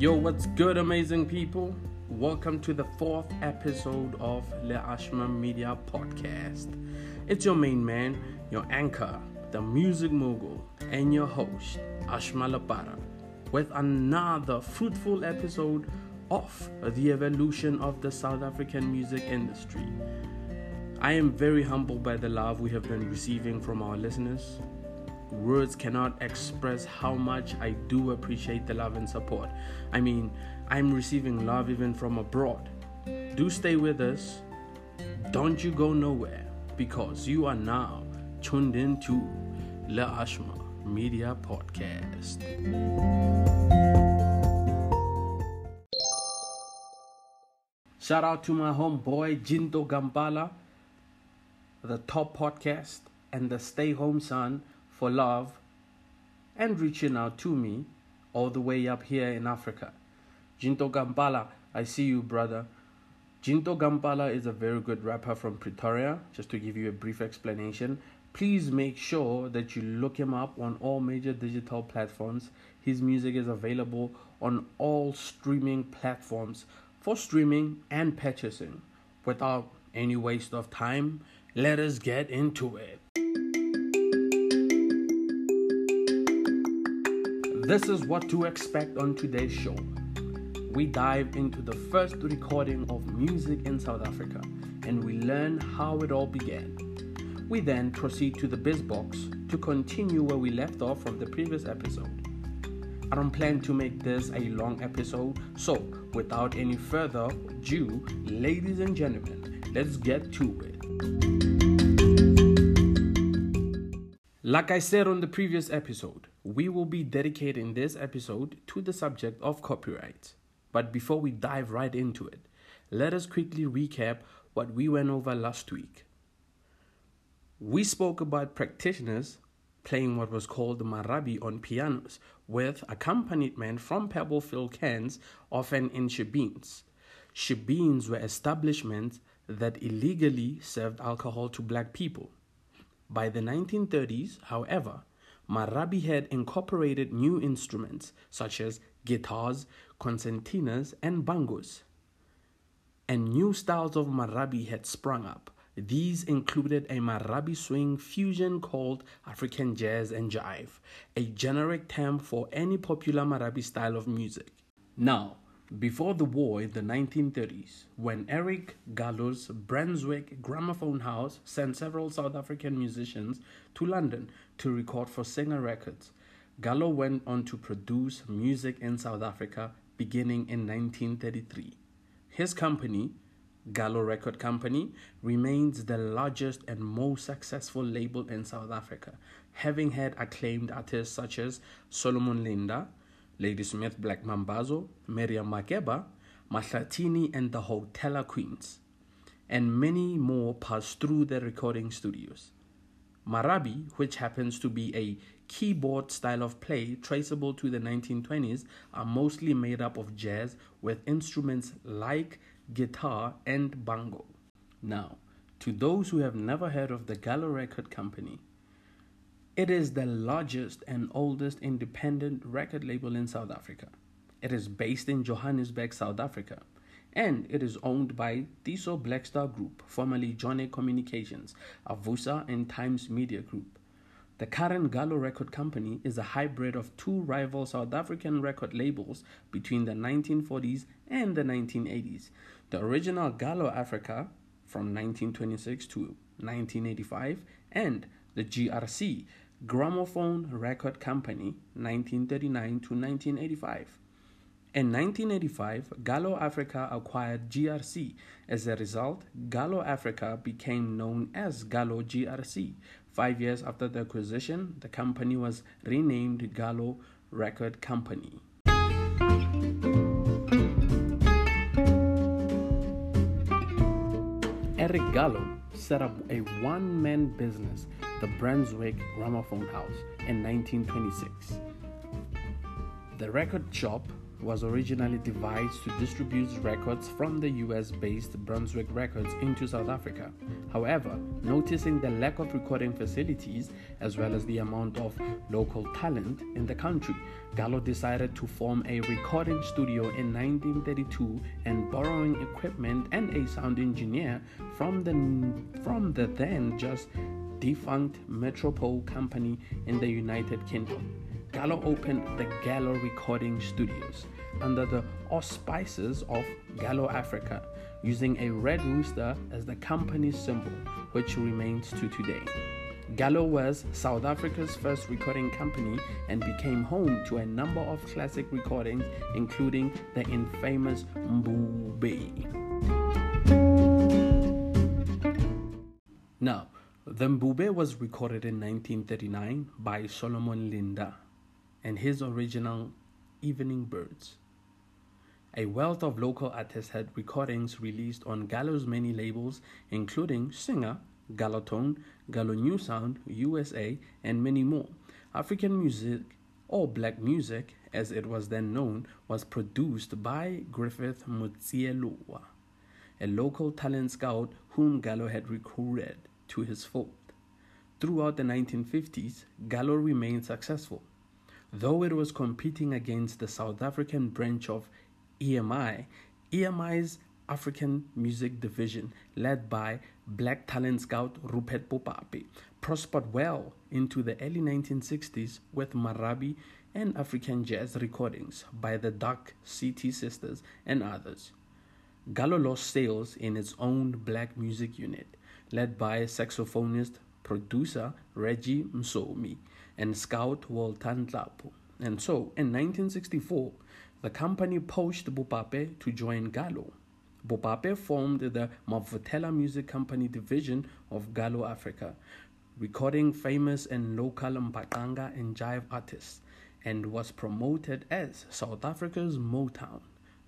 Yo, what's good, amazing people? Welcome to the fourth episode of Le Ashma Media Podcast. It's your main man, your anchor, the music mogul, and your host, Ashma Lapara, with another fruitful episode of the evolution of the South African music industry. I am very humbled by the love we have been receiving from our listeners. Words cannot express how much I do appreciate the love and support. I mean, I'm receiving love even from abroad. Do stay with us. Don't you go nowhere, because you are now tuned in to Le Ashma Media Podcast. Shout out to my homeboy Jinto Gambala, the top podcast, and the stay home son for love and reaching out to me all the way up here in Africa. Jinto Gambala, I see you, brother. Jinto Gambala is a very good rapper from Pretoria. Just to give you a brief explanation, please make sure that you look him up on all major digital platforms. His music is available on all streaming platforms for streaming and purchasing. Without any waste of time, let us get into it. This is what to expect on today's show. We dive into the first recording of music in South Africa, and we learn how it all began. We then proceed to the BizBox to continue where we left off from the previous episode. I don't plan to make this a long episode, so without any further ado, ladies and gentlemen, let's get to it. Like I said on the previous episode, we will be dedicating this episode to the subject of copyright. But before we dive right into it, let us quickly recap what we went over last week. We spoke about practitioners playing what was called marabi on pianos with accompaniment from pebble-filled cans, often in shebeens. Shebeens were establishments that illegally served alcohol to black people. By the 1930s, however, marabi had incorporated new instruments such as guitars, concertinas, and bongos. And new styles of marabi had sprung up. These included a marabi swing fusion called African jazz and jive, a generic term for any popular marabi style of music. Now, before the war in the 1930s, when Eric Gallo's Brunswick Gramophone House sent several South African musicians to London to record for Singer Records, Gallo went on to produce music in South Africa beginning in 1933. His company, Gallo Record Company, remains the largest and most successful label in South Africa, having had acclaimed artists such as Solomon Linda, Lady Smith Black Mambazo, Miriam Makeba, Mahlathini, and the Hotella Queens, and many more passed through their recording studios. Marabi, which happens to be a keyboard style of play traceable to the 1920s, are mostly made up of jazz with instruments like guitar and bongo. Now, to those who have never heard of the Gallo Record Company, it is the largest and oldest independent record label in South Africa. It is based in Johannesburg, South Africa, and it is owned by Tiso Blackstar Group, formerly Johnny Communications, Avusa, and Times Media Group. The current Gallo Record Company is a hybrid of two rival South African record labels between the 1940s and the 1980s. The original Gallo Africa from 1926 to 1985 and the GRC, Gramophone Record Company, 1939 to 1985. In 1985, Gallo Africa acquired GRC. As a result, Gallo Africa became known as Gallo GRC. 5 years after the acquisition, the company was renamed Gallo Record Company. Eric Gallo set up a one-man business, the Brunswick Gramophone House, in 1926. The record shop was originally devised to distribute records from the US-based Brunswick Records into South Africa. However, noticing the lack of recording facilities as well as the amount of local talent in the country, Gallo decided to form a recording studio in 1932 and borrowing equipment and a sound engineer from the then just defunct Metropole Company in the United Kingdom. Gallo opened the Gallo Recording Studios under the auspices of Gallo Africa, using a red rooster as the company's symbol, which remains to today. Gallo was South Africa's first recording company and became home to a number of classic recordings, including the infamous Mbube. Now, the Mbube was recorded in 1939 by Solomon Linda and his original Evening Birds. A wealth of local artists had recordings released on Gallo's many labels, including Singer, Gallo Tone, Gallo New Sound, USA, and many more. African music, or black music as it was then known, was produced by Griffith Mutsielua, a local talent scout whom Gallo had recruited to his fold. Throughout the 1950s, Gallo remained successful, though it was competing against the South African branch of EMI. EMI's African music division, led by black talent scout Rupert Bopape, prospered well into the early 1960s with Marabi and African jazz recordings by the Dark City Sisters and others. Gallo lost sales in its own black music unit, led by saxophonist producer Reggie Msomi and scout Waltan Tlapu. And so, in 1964, the company poached Bopape to join Gallo. Bopape formed the Mavuthela Music Company division of Gallo Africa, recording famous and local mbaqanga and jive artists, and was promoted as South Africa's Motown.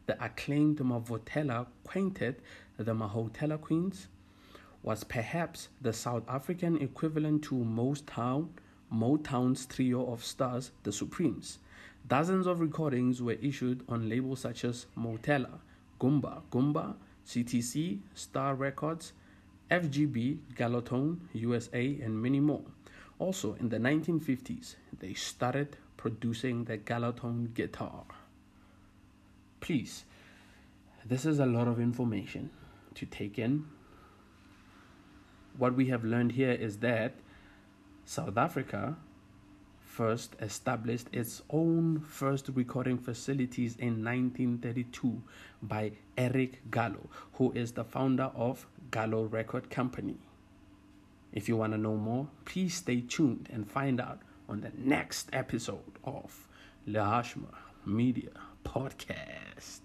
The acclaimed Mavuthela Quintet, the Mahotella Queens, was perhaps the South African equivalent to Motown's trio of stars, the Supremes. Dozens of recordings were issued on labels such as Motella, Goomba, CTC, Star Records, FGB, Gallo Tone, USA, and many more. Also, in the 1950s, they started producing the Gallo Tone guitar. Please, this is a lot of information to take in. What we have learned here is that South Africa first established its own first recording facilities in 1932 by Eric Gallo, who is the founder of Gallo Record Company. If you want to know more, please stay tuned and find out on the next episode of Le Ashma Media Podcast.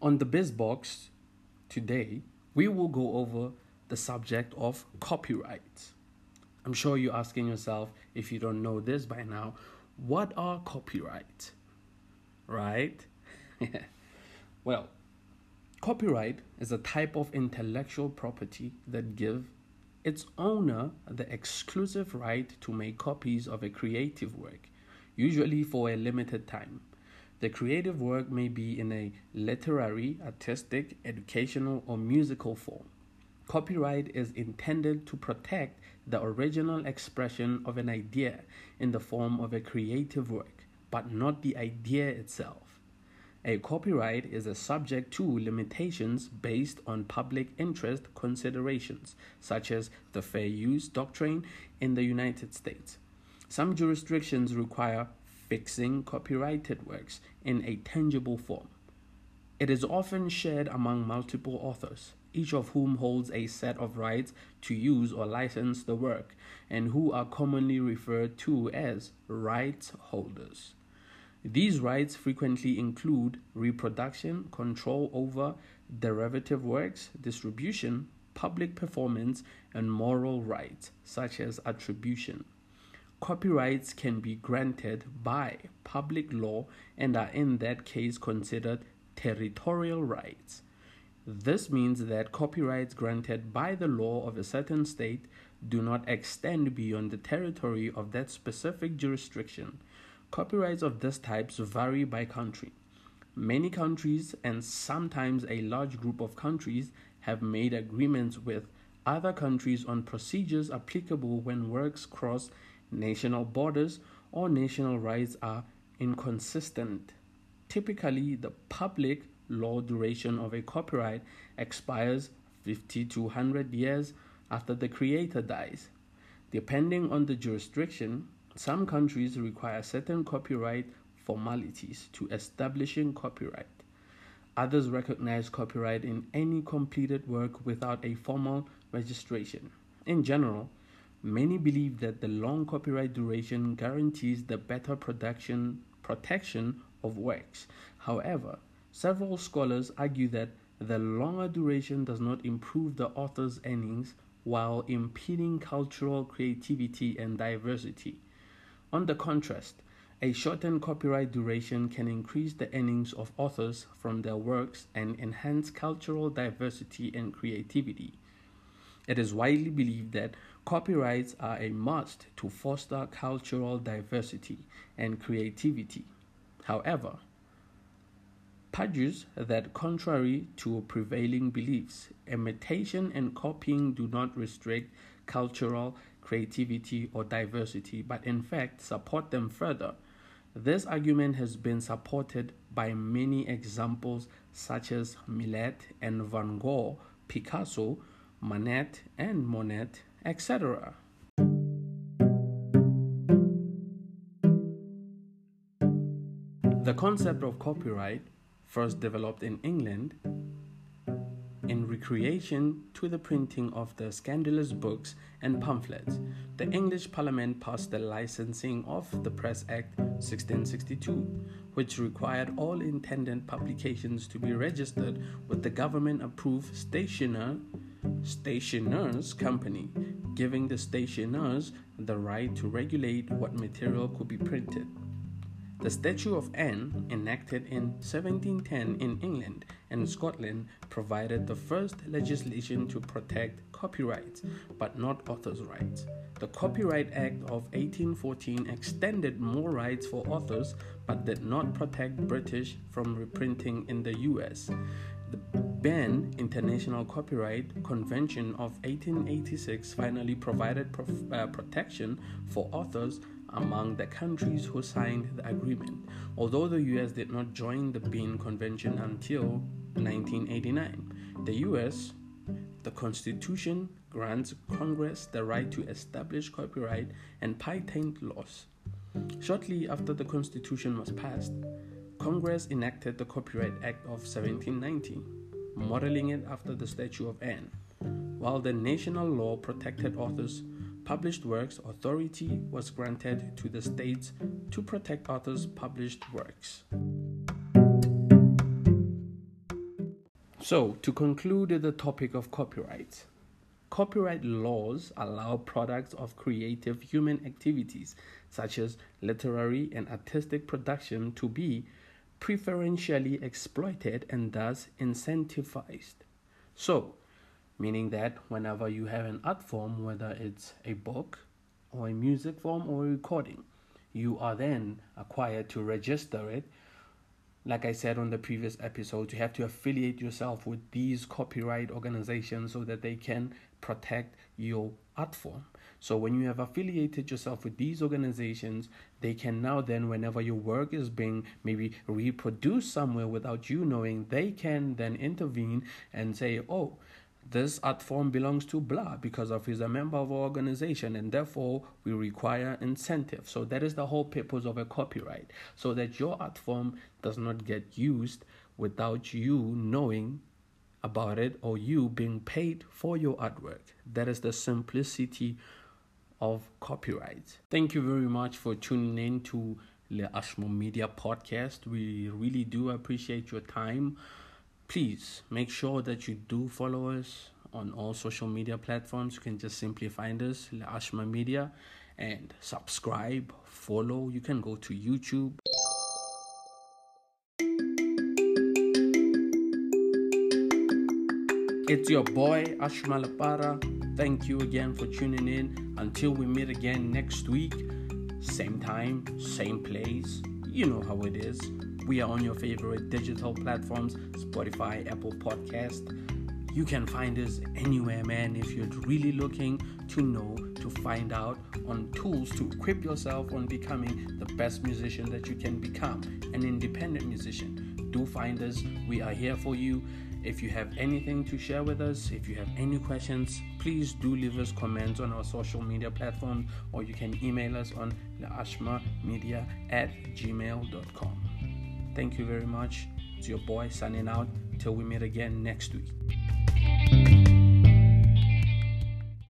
On the BizBox today, we will go over the subject of copyright. I'm sure you're asking yourself, if you don't know this by now, what are copyright? Right? Well, copyright is a type of intellectual property that gives its owner the exclusive right to make copies of a creative work, usually for a limited time. The creative work may be in a literary, artistic, educational, or musical form. Copyright is intended to protect the original expression of an idea in the form of a creative work, but not the idea itself. A copyright is subject to limitations based on public interest considerations, such as the fair use doctrine in the United States. Some jurisdictions require fixing copyrighted works in a tangible form. It is often shared among multiple authors, each of whom holds a set of rights to use or license the work, and who are commonly referred to as rights holders. These rights frequently include reproduction, control over derivative works, distribution, public performance, and moral rights, such as attribution. Copyrights can be granted by public law and are in that case considered territorial rights. This means that copyrights granted by the law of a certain state do not extend beyond the territory of that specific jurisdiction. Copyrights of these types vary by country. Many countries, and sometimes a large group of countries, have made agreements with other countries on procedures applicable when works cross national borders or national rights are inconsistent. Typically, the public law duration of a copyright expires 50 to 100 years after the creator dies. Depending on the jurisdiction, some countries require certain copyright formalities to establishing copyright. Others recognize copyright in any completed work without a formal registration. In general, many believe that the long copyright duration guarantees the better production protection of works. However, several scholars argue that the longer duration does not improve the author's earnings while impeding cultural creativity and diversity. On the contrast, a shortened copyright duration can increase the earnings of authors from their works and enhance cultural diversity and creativity. It is widely believed that copyrights are a must to foster cultural diversity and creativity. However, argues that contrary to prevailing beliefs, imitation and copying do not restrict cultural creativity or diversity, but in fact support them further. This argument has been supported by many examples such as Millet and Van Gogh, Picasso, Manet and Monet, etc. The concept of copyright, first developed in England, in recreation to the printing of the scandalous books and pamphlets. The English Parliament passed the Licensing of the Press Act 1662, which required all intended publications to be registered with the government-approved Stationers' Company, giving the stationers the right to regulate what material could be printed. The Statute of Anne, enacted in 1710 in England and Scotland, provided the first legislation to protect copyrights, but not authors' rights. The Copyright Act of 1814 extended more rights for authors, but did not protect British from reprinting in the US. The Berne International Copyright Convention of 1886 finally provided protection for authors among the countries who signed the agreement, although the US did not join the Berne Convention until 1989. The US, the Constitution grants Congress the right to establish copyright and patent laws. Shortly after the Constitution was passed, Congress enacted the Copyright Act of 1790, modeling it after the Statute of Anne. While the national law protected authors' published works, authority was granted to the states to protect authors' published works. So, to conclude the topic of copyright, copyright laws allow products of creative human activities, such as literary and artistic production, to be preferentially exploited and thus incentivized. So, meaning that whenever you have an art form, whether it's a book or a music form or a recording, you are then required to register it. Like I said on the previous episode, you have to affiliate yourself with these copyright organizations so that they can protect your art form. So when you have affiliated yourself with these organizations, they can now then, whenever your work is being maybe reproduced somewhere without you knowing, they can then intervene and say, oh, this art form belongs to blah because of he's a member of our organization and therefore we require incentive. So that is the whole purpose of a copyright, so that your art form does not get used without you knowing about it or you being paid for your artwork. That is the simplicity of copyright. Thank you very much for tuning in to Le Ashma Media Podcast. We really do appreciate your time. Please make sure that you do follow us on all social media platforms. You can just simply find us, Le Ashma Media, and subscribe, follow. You can go to YouTube. It's your boy Ashma Lapara. Thank you again for tuning in. Until we meet again next week, same time, same place, you know how it is. We are on your favorite digital platforms, Spotify, Apple Podcast. You can find us anywhere, man. If you're really looking to know, to find out on tools to equip yourself on becoming the best musician that you can become, an independent musician, do find us. We are here for you. If you have anything to share with us, if you have any questions, please do leave us comments on our social media platforms, or you can email us on leashmamedia@gmail.com. Thank you very much. It's your boy signing out. Till we meet again next week.